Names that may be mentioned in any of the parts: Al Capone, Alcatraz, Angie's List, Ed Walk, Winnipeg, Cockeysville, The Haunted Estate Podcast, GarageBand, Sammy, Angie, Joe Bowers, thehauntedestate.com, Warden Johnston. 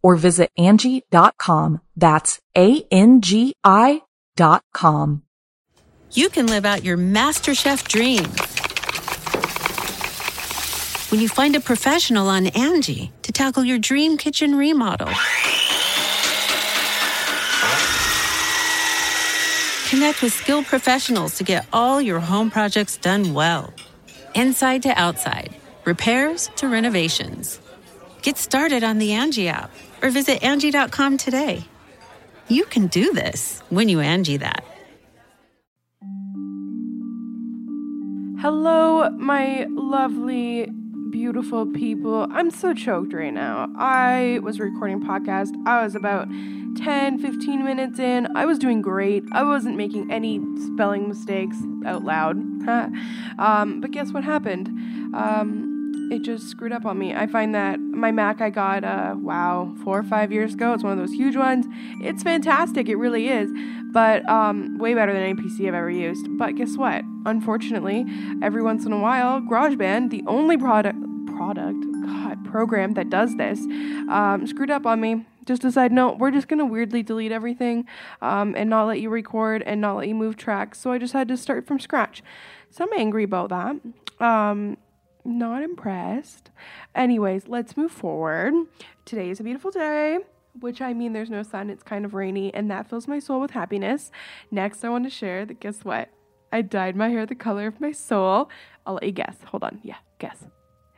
or visit Angie.com. That's ANGI.com. You can live out your MasterChef dream when you find a professional on Angie to tackle your dream kitchen remodel. Connect with skilled professionals to get all your home projects done well. Inside to outside. Repairs to renovations. Get started on the Angie app or visit Angie.com today. You can do this when you Angie that. Hello, my lovely, beautiful people. I'm so choked right now. I was recording a podcast. I was about 10, 15 minutes in. I was doing great. I wasn't making any spelling mistakes out loud. But guess what happened? It just screwed up on me. I find that my Mac I got, 4 or 5 years ago. It's one of those huge ones. It's fantastic. It really is. But way better than any PC I've ever used. But guess what? Unfortunately, every once in a while, GarageBand, the only program that does this, screwed up on me. Just decide, no, we're just going to weirdly delete everything and not let you record and not let you move tracks. So I just had to start from scratch. So I'm angry about that. Not impressed. Anyways, let's move forward. Today is a beautiful day, which I mean there's no sun. It's kind of rainy, and that fills my soul with happiness. Next, I want to share that, guess what? I dyed my hair the color of my soul. I'll let you guess. Hold on. Yeah, guess.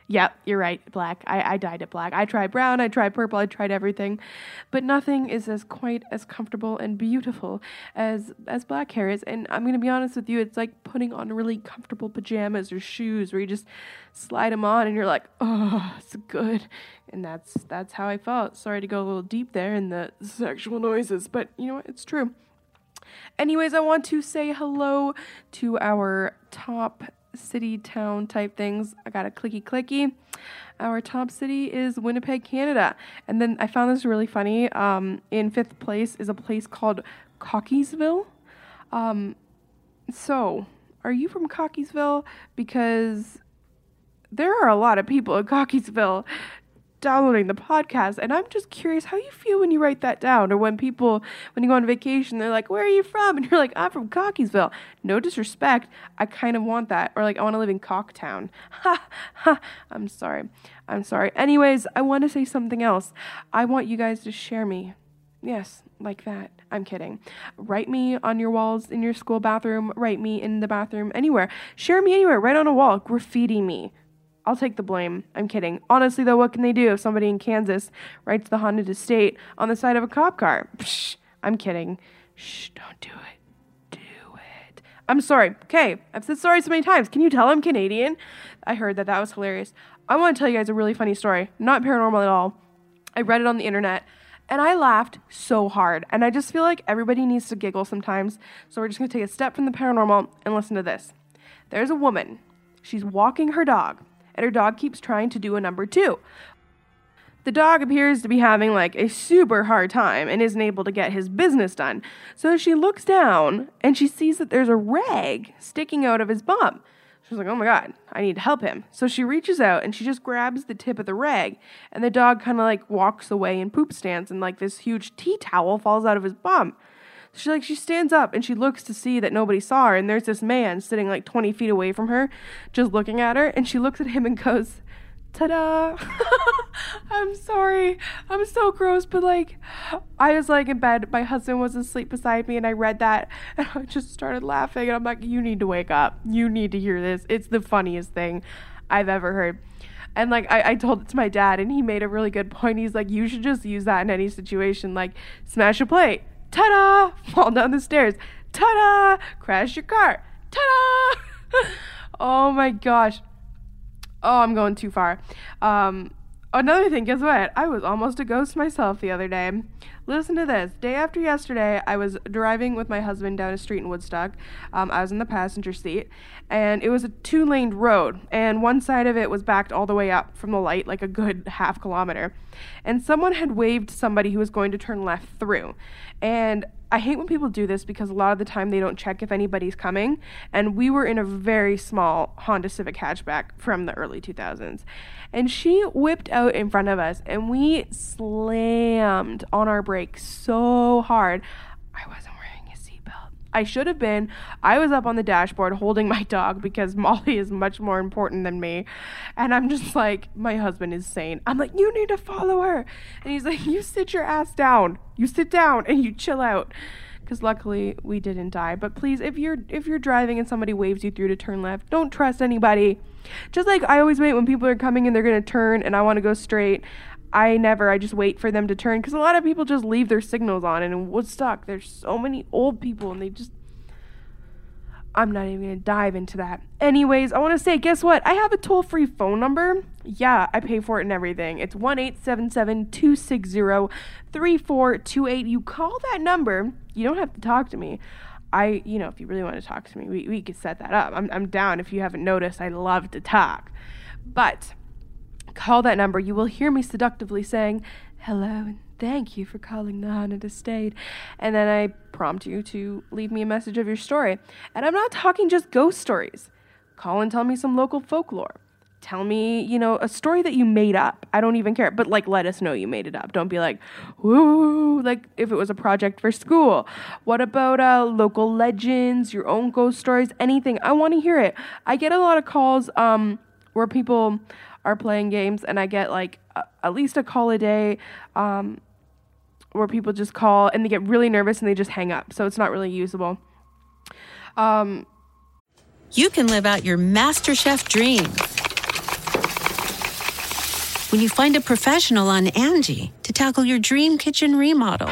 Yep, you're right. Black. I dyed it black. I tried brown. I tried purple. I tried everything. But nothing is as quite as comfortable and beautiful as black hair is. And I'm going to be honest with you, it's like putting on really comfortable pajamas or shoes where you just slide them on and you're like, oh, it's good. And that's how I felt. Sorry to go a little deep there in the sexual noises, but you know what? It's true. Anyways, I want to say hello to our top city town type things. I got a clicky. Our top city is Winnipeg, Canada. And then I found this really funny. In fifth place is a place called Cockeysville. So are you from Cockeysville? Because there are a lot of people in Cockeysville downloading the podcast, and I'm just curious how you feel when you write that down, or when you go on vacation, they're like, where are you from? And you're like, I'm from Cockeysville. No disrespect, I kind of want that. Or like, I want to live in Cocktown. I'm sorry. Anyways, I want to say something else. I want you guys to share me. Yes, like that. I'm kidding. Write me on your walls, in your school bathroom, write me in the bathroom, anywhere. Share me anywhere, right on a wall, graffiti me. I'll take the blame. I'm kidding. Honestly, though, what can they do if somebody in Kansas writes The Haunted Estate on the side of a cop car? Psh, I'm kidding. Shh, don't do it. Do it. I'm sorry. Okay, I've said sorry so many times. Can you tell I'm Canadian? I heard that. That was hilarious. I want to tell you guys a really funny story. Not paranormal at all. I read it on the internet, and I laughed so hard. And I just feel like everybody needs to giggle sometimes. So we're just going to take a step from the paranormal and listen to this. There's a woman. She's walking her dog. And her dog keeps trying to do a number two. The dog appears to be having like a super hard time and isn't able to get his business done. So she looks down and she sees that there's a rag sticking out of his bum. She's like, oh my God, I need to help him. So she reaches out and she just grabs the tip of the rag, and the dog kind of like walks away in poop stance, and like this huge tea towel falls out of his bum. She stands up and she looks to see that nobody saw her, and there's this man sitting like 20 feet away from her just looking at her, and she looks at him and goes, ta-da. I'm sorry. I'm so gross, but like, I was like in bed. My husband was asleep beside me, and I read that, and I just started laughing. And I'm like, you need to wake up. You need to hear this. It's the funniest thing I've ever heard. And like, I told it to my dad, and he made a really good point. He's like, you should just use that in any situation. Like, smash a plate. Ta-da! Fall down the stairs. Ta-da! Crash your car. Ta-da! Oh my gosh. Oh, I'm going too far. Another thing, guess what? I was almost a ghost myself the other day. Listen to this. Day after yesterday, I was driving with my husband down a street in Woodstock. I was in the passenger seat, and it was a 2-lane road, and one side of it was backed all the way up from the light, like a good half kilometer. And someone had waved to somebody who was going to turn left through. And I hate when people do this because a lot of the time they don't check if anybody's coming. And we were in a very small Honda Civic hatchback from the early 2000s. And she whipped out in front of us, and we slammed on our brakes so hard. I wasn't wearing a seatbelt. I should have been. I was up on the dashboard holding my dog because Molly is much more important than me. And I'm just like, my husband is sane. I'm like, you need to follow her. And he's like, you sit your ass down. You sit down and you chill out, because luckily we didn't die. But please, if you're driving and somebody waves you through to turn left, don't trust anybody. Just like I always wait when people are coming and they're going to turn and I want to go straight. I just wait for them to turn, because a lot of people just leave their signals on. And in Woodstock, there's so many old people, and they just, I'm not even going to dive into that. Anyways, I want to say, guess what? I have a toll-free phone number. Yeah, I pay for it and everything. It's 1-877-260-3428. You call that number. You don't have to talk to me. If you really want to talk to me, we could set that up. I'm down. If you haven't noticed, I love to talk. But call that number. You will hear me seductively saying, hello, and thank you for calling the Haunted Estate. And then I prompt you to leave me a message of your story. And I'm not talking just ghost stories. Call and tell me some local folklore. Tell me, a story that you made up. I don't even care. But, let us know you made it up. Don't be like, whoo, if it was a project for school. What about local legends, your own ghost stories, anything? I want to hear it. I get a lot of calls where people are playing games, and I get, at least a call a day, where people just call and they get really nervous and they just hang up. So it's not really usable. You can live out your MasterChef dream when you find a professional on Angie to tackle your dream kitchen remodel.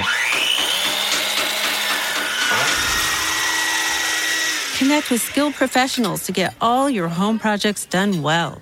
Connect with skilled professionals to get all your home projects done well.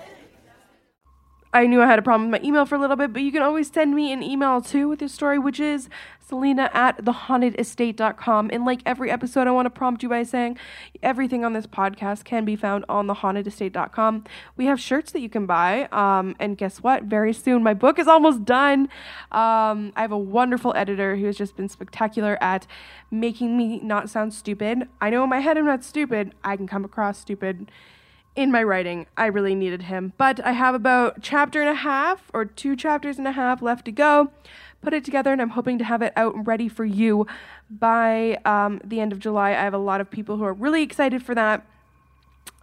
I knew I had a problem with my email for a little bit, but you can always send me an email too with your story, which is Selena@thehauntedestate.com. And like every episode, I want to prompt you by saying everything on this podcast can be found on thehauntedestate.com. We have shirts that you can buy. And guess what? Very soon, my book is almost done. I have a wonderful editor who has just been spectacular at making me not sound stupid. I know in my head I'm not stupid. I can come across stupid in my writing. I really needed him. But I have about 2.5 chapters left to go. Put it together, and I'm hoping to have it out and ready for you by the end of July. I have a lot of people who are really excited for that.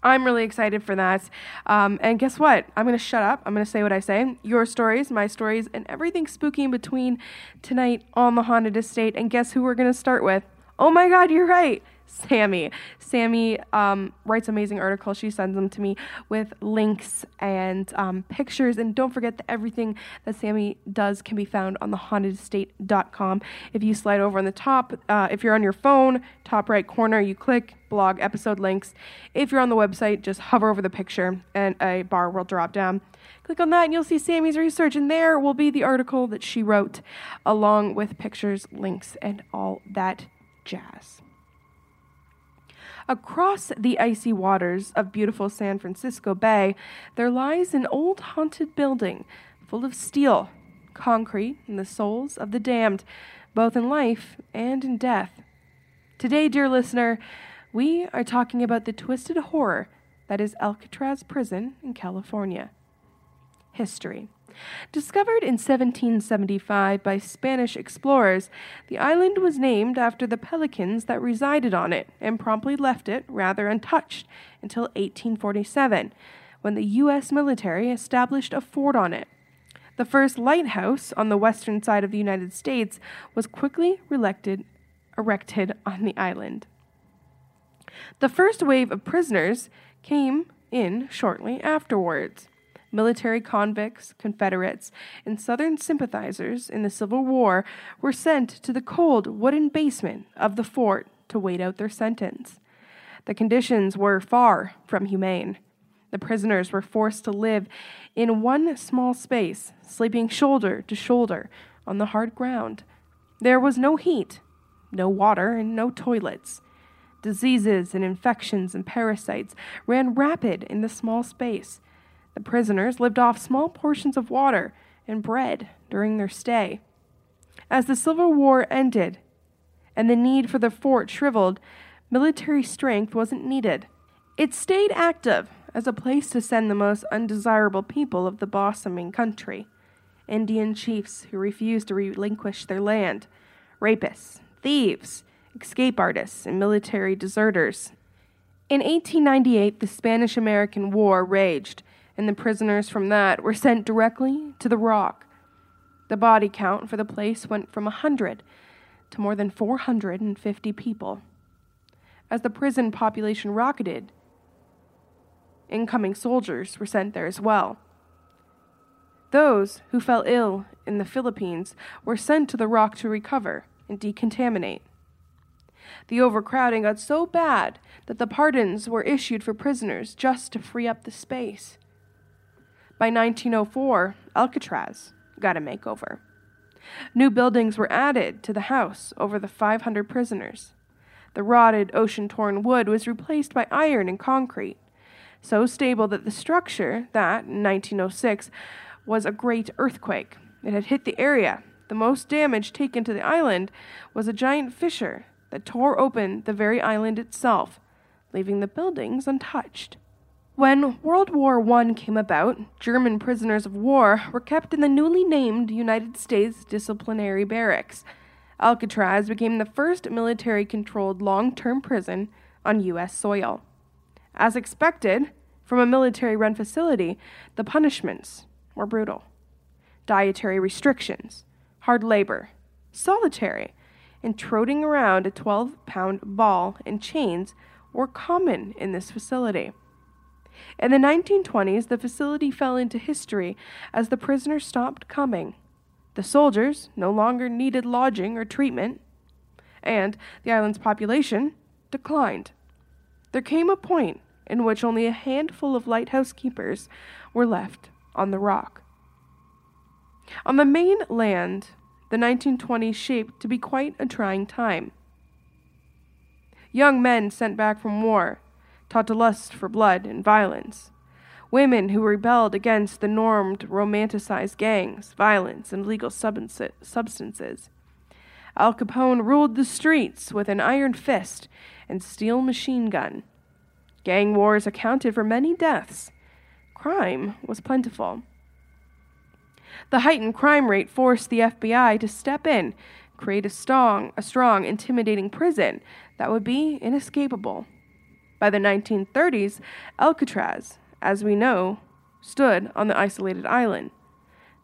I'm really excited for that. And guess what? I'm going to shut up. I'm going to say what I say. Your stories, my stories, and everything spooky in between tonight on The Haunted Estate. And guess who we're going to start with? Oh my God, you're right. Sammy. Sammy writes amazing articles. She sends them to me with links and pictures. And don't forget that everything that Sammy does can be found on thehauntedestate.com. If you slide over on the top, if you're on your phone, top right corner, you click blog episode links. If you're on the website, just hover over the picture and a bar will drop down. Click on that and you'll see Sammy's research. And there will be the article that she wrote along with pictures, links, and all that jazz. Across the icy waters of beautiful San Francisco Bay, there lies an old haunted building full of steel, concrete, and the souls of the damned, both in life and in death. Today, dear listener, we are talking about the twisted horror that is Alcatraz Prison in California. history. Discovered in 1775 by Spanish explorers, the island was named after the pelicans that resided on it and promptly left it rather untouched until 1847, when the U.S. military established a fort on it. The first lighthouse on the western side of the United States was quickly erected on the island. The first wave of prisoners came in shortly afterwards. Military convicts, Confederates, and Southern sympathizers in the Civil War were sent to the cold wooden basement of the fort to wait out their sentence. The conditions were far from humane. The prisoners were forced to live in one small space, sleeping shoulder to shoulder on the hard ground. There was no heat, no water, and no toilets. Diseases and infections and parasites ran rapid in the small space. The prisoners lived off small portions of water and bread during their stay. As the Civil War ended and the need for the fort shriveled, military strength wasn't needed. It stayed active as a place to send the most undesirable people of the blossoming country, Indian chiefs who refused to relinquish their land, rapists, thieves, escape artists, and military deserters. In 1898, the Spanish-American War raged, and the prisoners from that were sent directly to the Rock. The body count for the place went from 100 to more than 450 people. As the prison population rocketed, incoming soldiers were sent there as well. Those who fell ill in the Philippines were sent to the Rock to recover and decontaminate. The overcrowding got so bad that the pardons were issued for prisoners just to free up the space. By 1904, Alcatraz got a makeover. New buildings were added to the house over the 500 prisoners. The rotted, ocean-torn wood was replaced by iron and concrete, so stable that the structure that, in 1906, was a great earthquake. It had hit the area. The most damage taken to the island was a giant fissure that tore open the very island itself, leaving the buildings untouched. When World War I came about, German prisoners of war were kept in the newly named United States Disciplinary Barracks. Alcatraz became the first military-controlled long-term prison on U.S. soil. As expected, from a military-run facility, the punishments were brutal. Dietary restrictions, hard labor, solitary, and trotting around a 12-pound ball and chains were common in this facility. In the 1920s, the facility fell into history as the prisoners stopped coming. The soldiers no longer needed lodging or treatment, and the island's population declined. There came a point in which only a handful of lighthouse keepers were left on the Rock. On the mainland, the 1920s shaped to be quite a trying time. Young men sent back from war, taught to lust for blood and violence. Women who rebelled against the normed, romanticized gangs, violence, and illegal substances. Al Capone ruled the streets with an iron fist and steel machine gun. Gang wars accounted for many deaths. Crime was plentiful. The heightened crime rate forced the FBI to step in, create a strong, intimidating prison that would be inescapable. By the 1930s, Alcatraz, as we know, stood on the isolated island.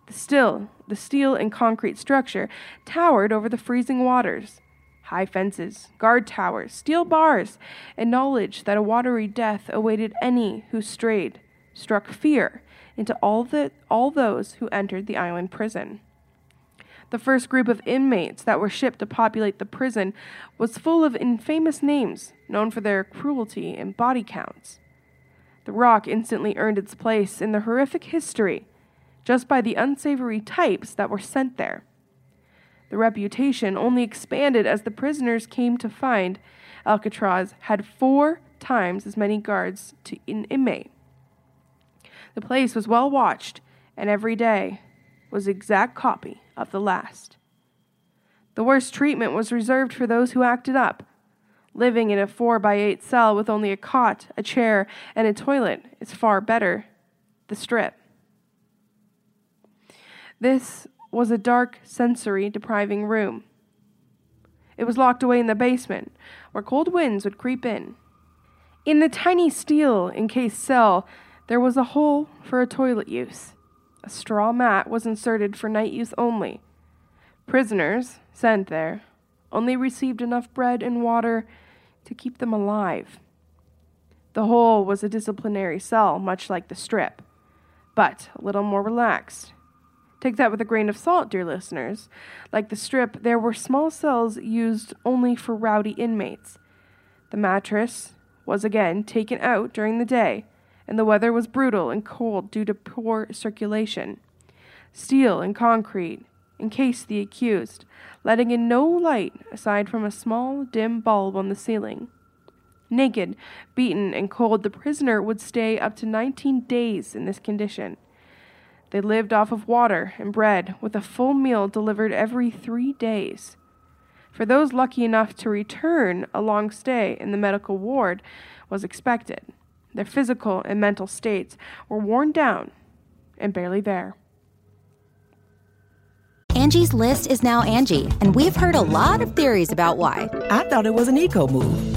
The steel and concrete structure towered over the freezing waters. High fences, guard towers, steel bars, and knowledge that a watery death awaited any who strayed, struck fear into all those who entered the island prison. The first group of inmates that were shipped to populate the prison was full of infamous names known for their cruelty and body counts. The Rock instantly earned its place in the horrific history just by the unsavory types that were sent there. The reputation only expanded as the prisoners came to find Alcatraz had 4 times as many guards to an inmate. The place was well watched, and every day was the exact copy of the last. The worst treatment was reserved for those who acted up. Living in a 4x8 cell with only a cot, a chair, and a toilet is far better. The Strip. This was a dark, sensory-depriving room. It was locked away in the basement, where cold winds would creep in. In the tiny steel-encased cell, there was a hole for a toilet use. A straw mat was inserted for night use only. Prisoners sent there only received enough bread and water to keep them alive. The hole was a disciplinary cell, much like the Strip, but a little more relaxed. Take that with a grain of salt, dear listeners. Like the Strip, there were small cells used only for rowdy inmates. The mattress was again taken out during the day, and the weather was brutal and cold due to poor circulation. Steel and concrete encased the accused, letting in no light aside from a small, dim bulb on the ceiling. Naked, beaten, and cold, the prisoner would stay up to 19 days in this condition. They lived off of water and bread, with a full meal delivered every 3 days. For those lucky enough to return, a long stay in the medical ward was expected. Their physical and mental states were worn down and barely there. Angie's List is now Angie, and we've heard a lot of theories about why. I thought it was an eco-move.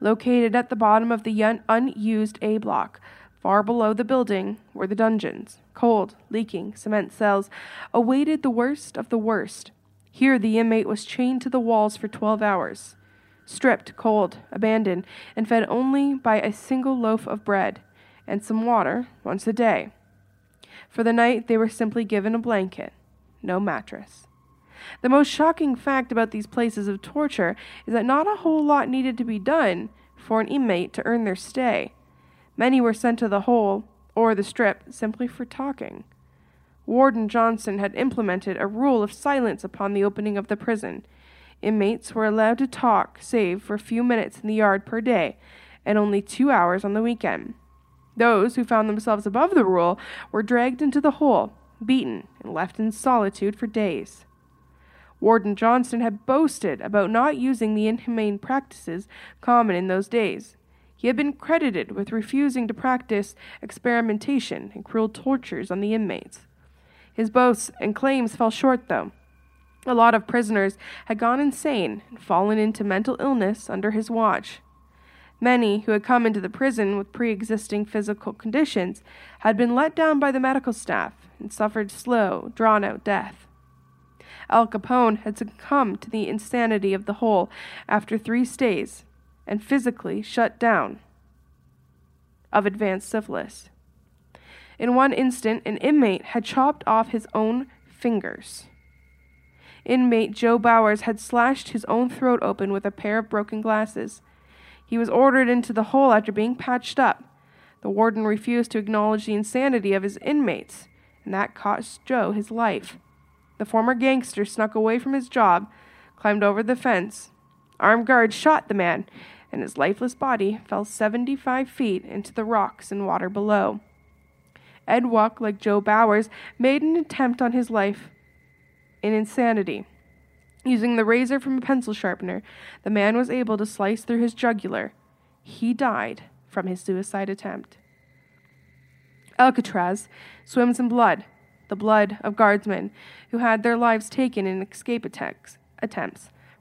located at the bottom of the unused A block, far below the building were the dungeons. Cold, leaking cement cells awaited the worst of the worst. Here the inmate was chained to the walls for 12 hours, stripped, cold, abandoned, and fed only by a single loaf of bread and some water once a day. For the night, they were simply given a blanket, no mattress. The most shocking fact about these places of torture is that not a whole lot needed to be done for an inmate to earn their stay. Many were sent to the hole or the Strip simply for talking. Warden Johnston had implemented a rule of silence upon the opening of the prison. Inmates were allowed to talk, save for a few minutes in the yard per day, and only 2 hours on the weekend. Those who found themselves above the rule were dragged into the hole, beaten, and left in solitude for days. Warden Johnston had boasted about not using the inhumane practices common in those days. He had been credited with refusing to practice experimentation and cruel tortures on the inmates. His boasts and claims fell short, though. A lot of prisoners had gone insane and fallen into mental illness under his watch. Many who had come into the prison with pre-existing physical conditions had been let down by the medical staff and suffered slow, drawn-out death. Al Capone had succumbed to the insanity of the hole after 3 stays and physically shut down of advanced syphilis. In one instant, an inmate had chopped off his own fingers. Inmate Joe Bowers had slashed his own throat open with a pair of broken glasses. He was ordered into the hole after being patched up. The warden refused to acknowledge the insanity of his inmates, and that cost Joe his life. The former gangster snuck away from his job, climbed over the fence. Armed guards shot the man, and his lifeless body fell 75 feet into the rocks and water below. Ed Walk, like Joe Bowers, made an attempt on his life in insanity. Using the razor from a pencil sharpener, the man was able to slice through his jugular. He died from his suicide attempt. Alcatraz swims in blood. The blood of guardsmen who had their lives taken in escape attempts,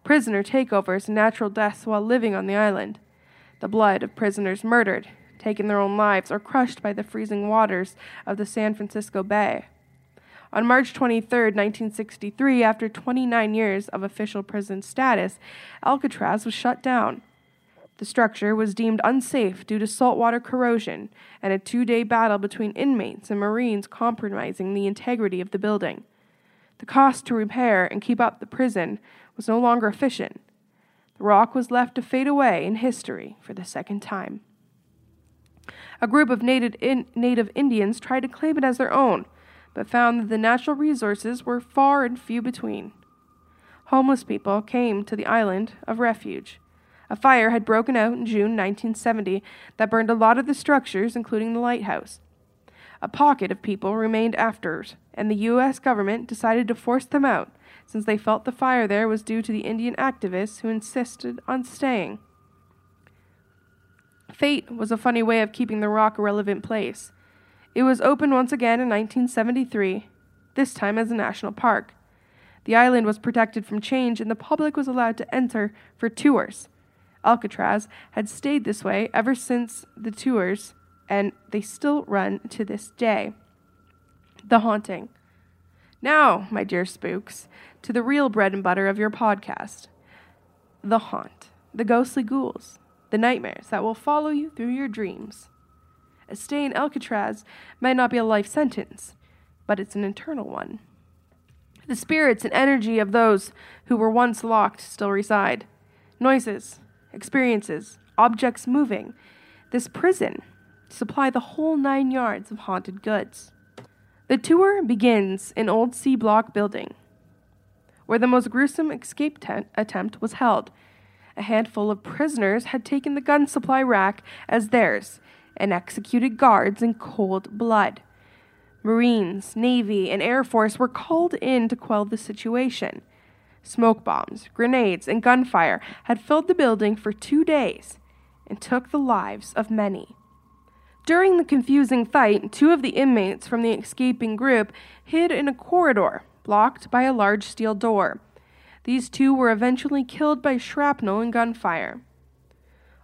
prisoner takeovers, and natural deaths while living on the island. The blood of prisoners murdered, taken their own lives, or crushed by the freezing waters of the San Francisco Bay. On March 23, 1963, after 29 years of official prison status, Alcatraz was shut down. The structure was deemed unsafe due to saltwater corrosion and a 2-day battle between inmates and Marines compromising the integrity of the building. The cost to repair and keep up the prison was no longer efficient. The rock was left to fade away in history for the second time. A group of Native Indians tried to claim it as their own, but found that the natural resources were far and few between. Homeless people came to the island of refuge. A fire had broken out in June 1970 that burned a lot of the structures, including the lighthouse. A pocket of people remained afterwards, and the U.S. government decided to force them out, since they felt the fire there was due to the Indian activists who insisted on staying. Fate was a funny way of keeping the rock a relevant place. It was opened once again in 1973, this time as a national park. The island was protected from change, and the public was allowed to enter for tours. Alcatraz had stayed this way ever since the tours, and they still run to this day. The Haunting. Now, my dear spooks, to the real bread and butter of your podcast. The haunt, the ghostly ghouls, the nightmares that will follow you through your dreams. A stay in Alcatraz might not be a life sentence, but it's an eternal one. The spirits and energy of those who were once locked still reside. Noises, experiences, objects moving. This prison supply the whole 9 yards of haunted goods. The tour begins in Old C Block building, where the most gruesome escape attempt was held. A handful of prisoners had taken the gun supply rack as theirs and executed guards in cold blood. Marines, Navy, and Air Force were called in to quell the situation. Smoke bombs, grenades, and gunfire had filled the building for 2 days and took the lives of many. During the confusing fight, 2 of the inmates from the escaping group hid in a corridor blocked by a large steel door. These 2 were eventually killed by shrapnel and gunfire.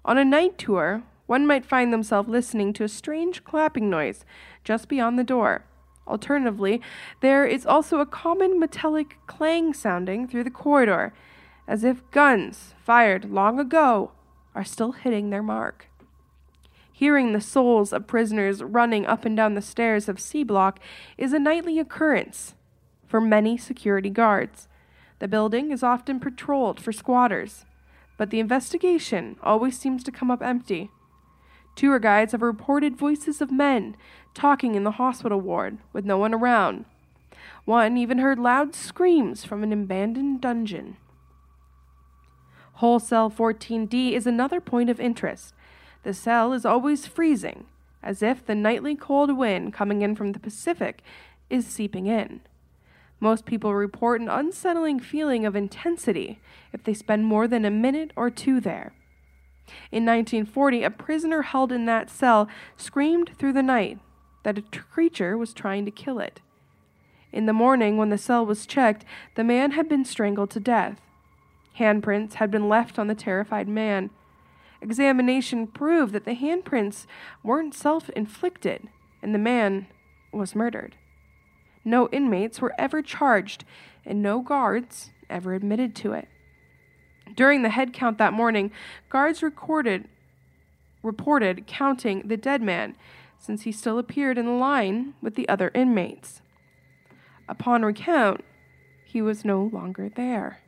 On a night tour, one might find themselves listening to a strange clapping noise just beyond the door. Alternatively, there is also a common metallic clang sounding through the corridor, as if guns fired long ago are still hitting their mark. Hearing the souls of prisoners running up and down the stairs of C Block is a nightly occurrence for many security guards. The building is often patrolled for squatters, but the investigation always seems to come up empty. Tour guides have reported voices of men talking in the hospital ward with no one around. One even heard loud screams from an abandoned dungeon. Whole cell 14D is another point of interest. The cell is always freezing, as if the nightly cold wind coming in from the Pacific is seeping in. Most people report an unsettling feeling of intensity if they spend more than a minute or 2 there. In 1940, a prisoner held in that cell screamed through the night that a creature was trying to kill it. In the morning, when the cell was checked, the man had been strangled to death. Handprints had been left on the terrified man. Examination proved that the handprints weren't self-inflicted, and the man was murdered. No inmates were ever charged, and no guards ever admitted to it. During the head count that morning, guards reported counting the dead man, since he still appeared in line with the other inmates. Upon recount, he was no longer there.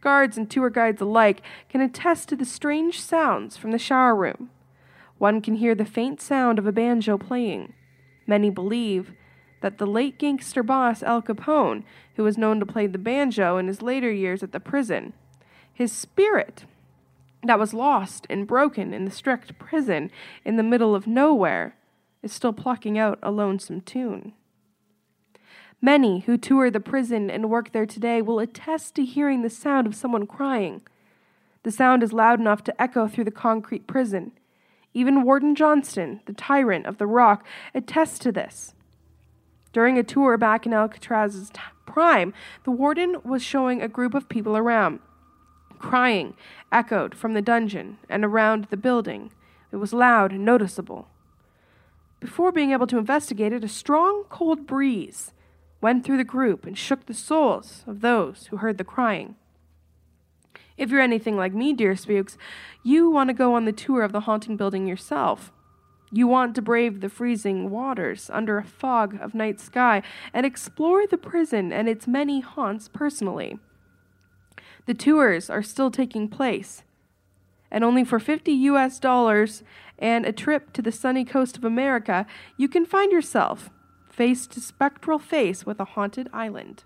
Guards and tour guides alike can attest to the strange sounds from the shower room. One can hear the faint sound of a banjo playing. Many believe that the late gangster boss Al Capone, who was known to play the banjo in his later years at the prison, his spirit that was lost and broken in the strict prison in the middle of nowhere is still plucking out a lonesome tune. Many who tour the prison and work there today will attest to hearing the sound of someone crying. The sound is loud enough to echo through the concrete prison. Even Warden Johnston, the tyrant of the Rock, attests to this. During a tour back in Alcatraz's prime, the warden was showing a group of people around. Crying echoed from the dungeon and around the building. It was loud and noticeable. Before being able to investigate it, a strong, cold breeze went through the group and shook the souls of those who heard the crying. If you're anything like me, dear spooks, you want to go on the tour of the haunting building yourself. You want to brave the freezing waters under a fog of night sky and explore the prison and its many haunts personally. The tours are still taking place, and only for $50 and a trip to the sunny coast of America, you can find yourself face to spectral face with a haunted island.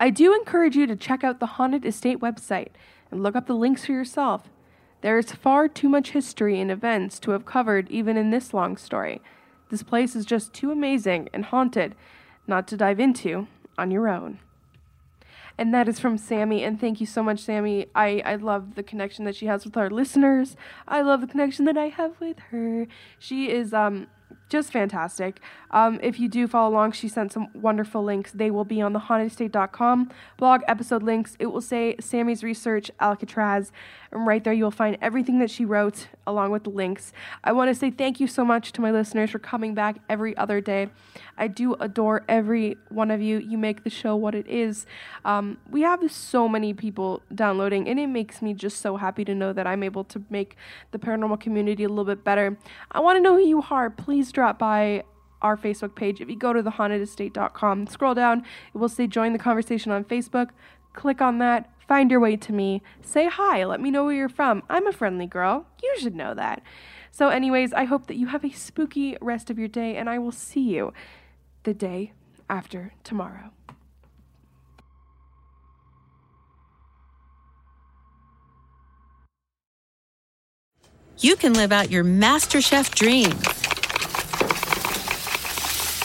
I do encourage you to check out the Haunted Estate website and look up the links for yourself. There is far too much history and events to have covered even in this long story. This place is just too amazing and haunted not to dive into on your own. And that is from Sammy, and thank you so much, Sammy. I love the connection that she has with our listeners. I love the connection that I have with her. She is just fantastic. If you do follow along, she sent some wonderful links. They will be on the hauntedestate.com blog episode links. It will say Sammy's Research, Alcatraz, and right there you'll find everything that she wrote along with the links. I want to say thank you so much to my listeners for coming back every other day. I do adore every one of you. You make the show what it is. We have so many people downloading, and it makes me just so happy to know that I'm able to make the paranormal community a little bit better. I want to know who you are. Please drop by our Facebook page. If you go to thehauntedestate.com, scroll down, it will say join the conversation on Facebook. Click on that, find your way to me, say hi, let me know where you're from. I'm a friendly girl. You should know that. So anyways, I hope that you have a spooky rest of your day, and I will see you the day after tomorrow. You can live out your MasterChef dream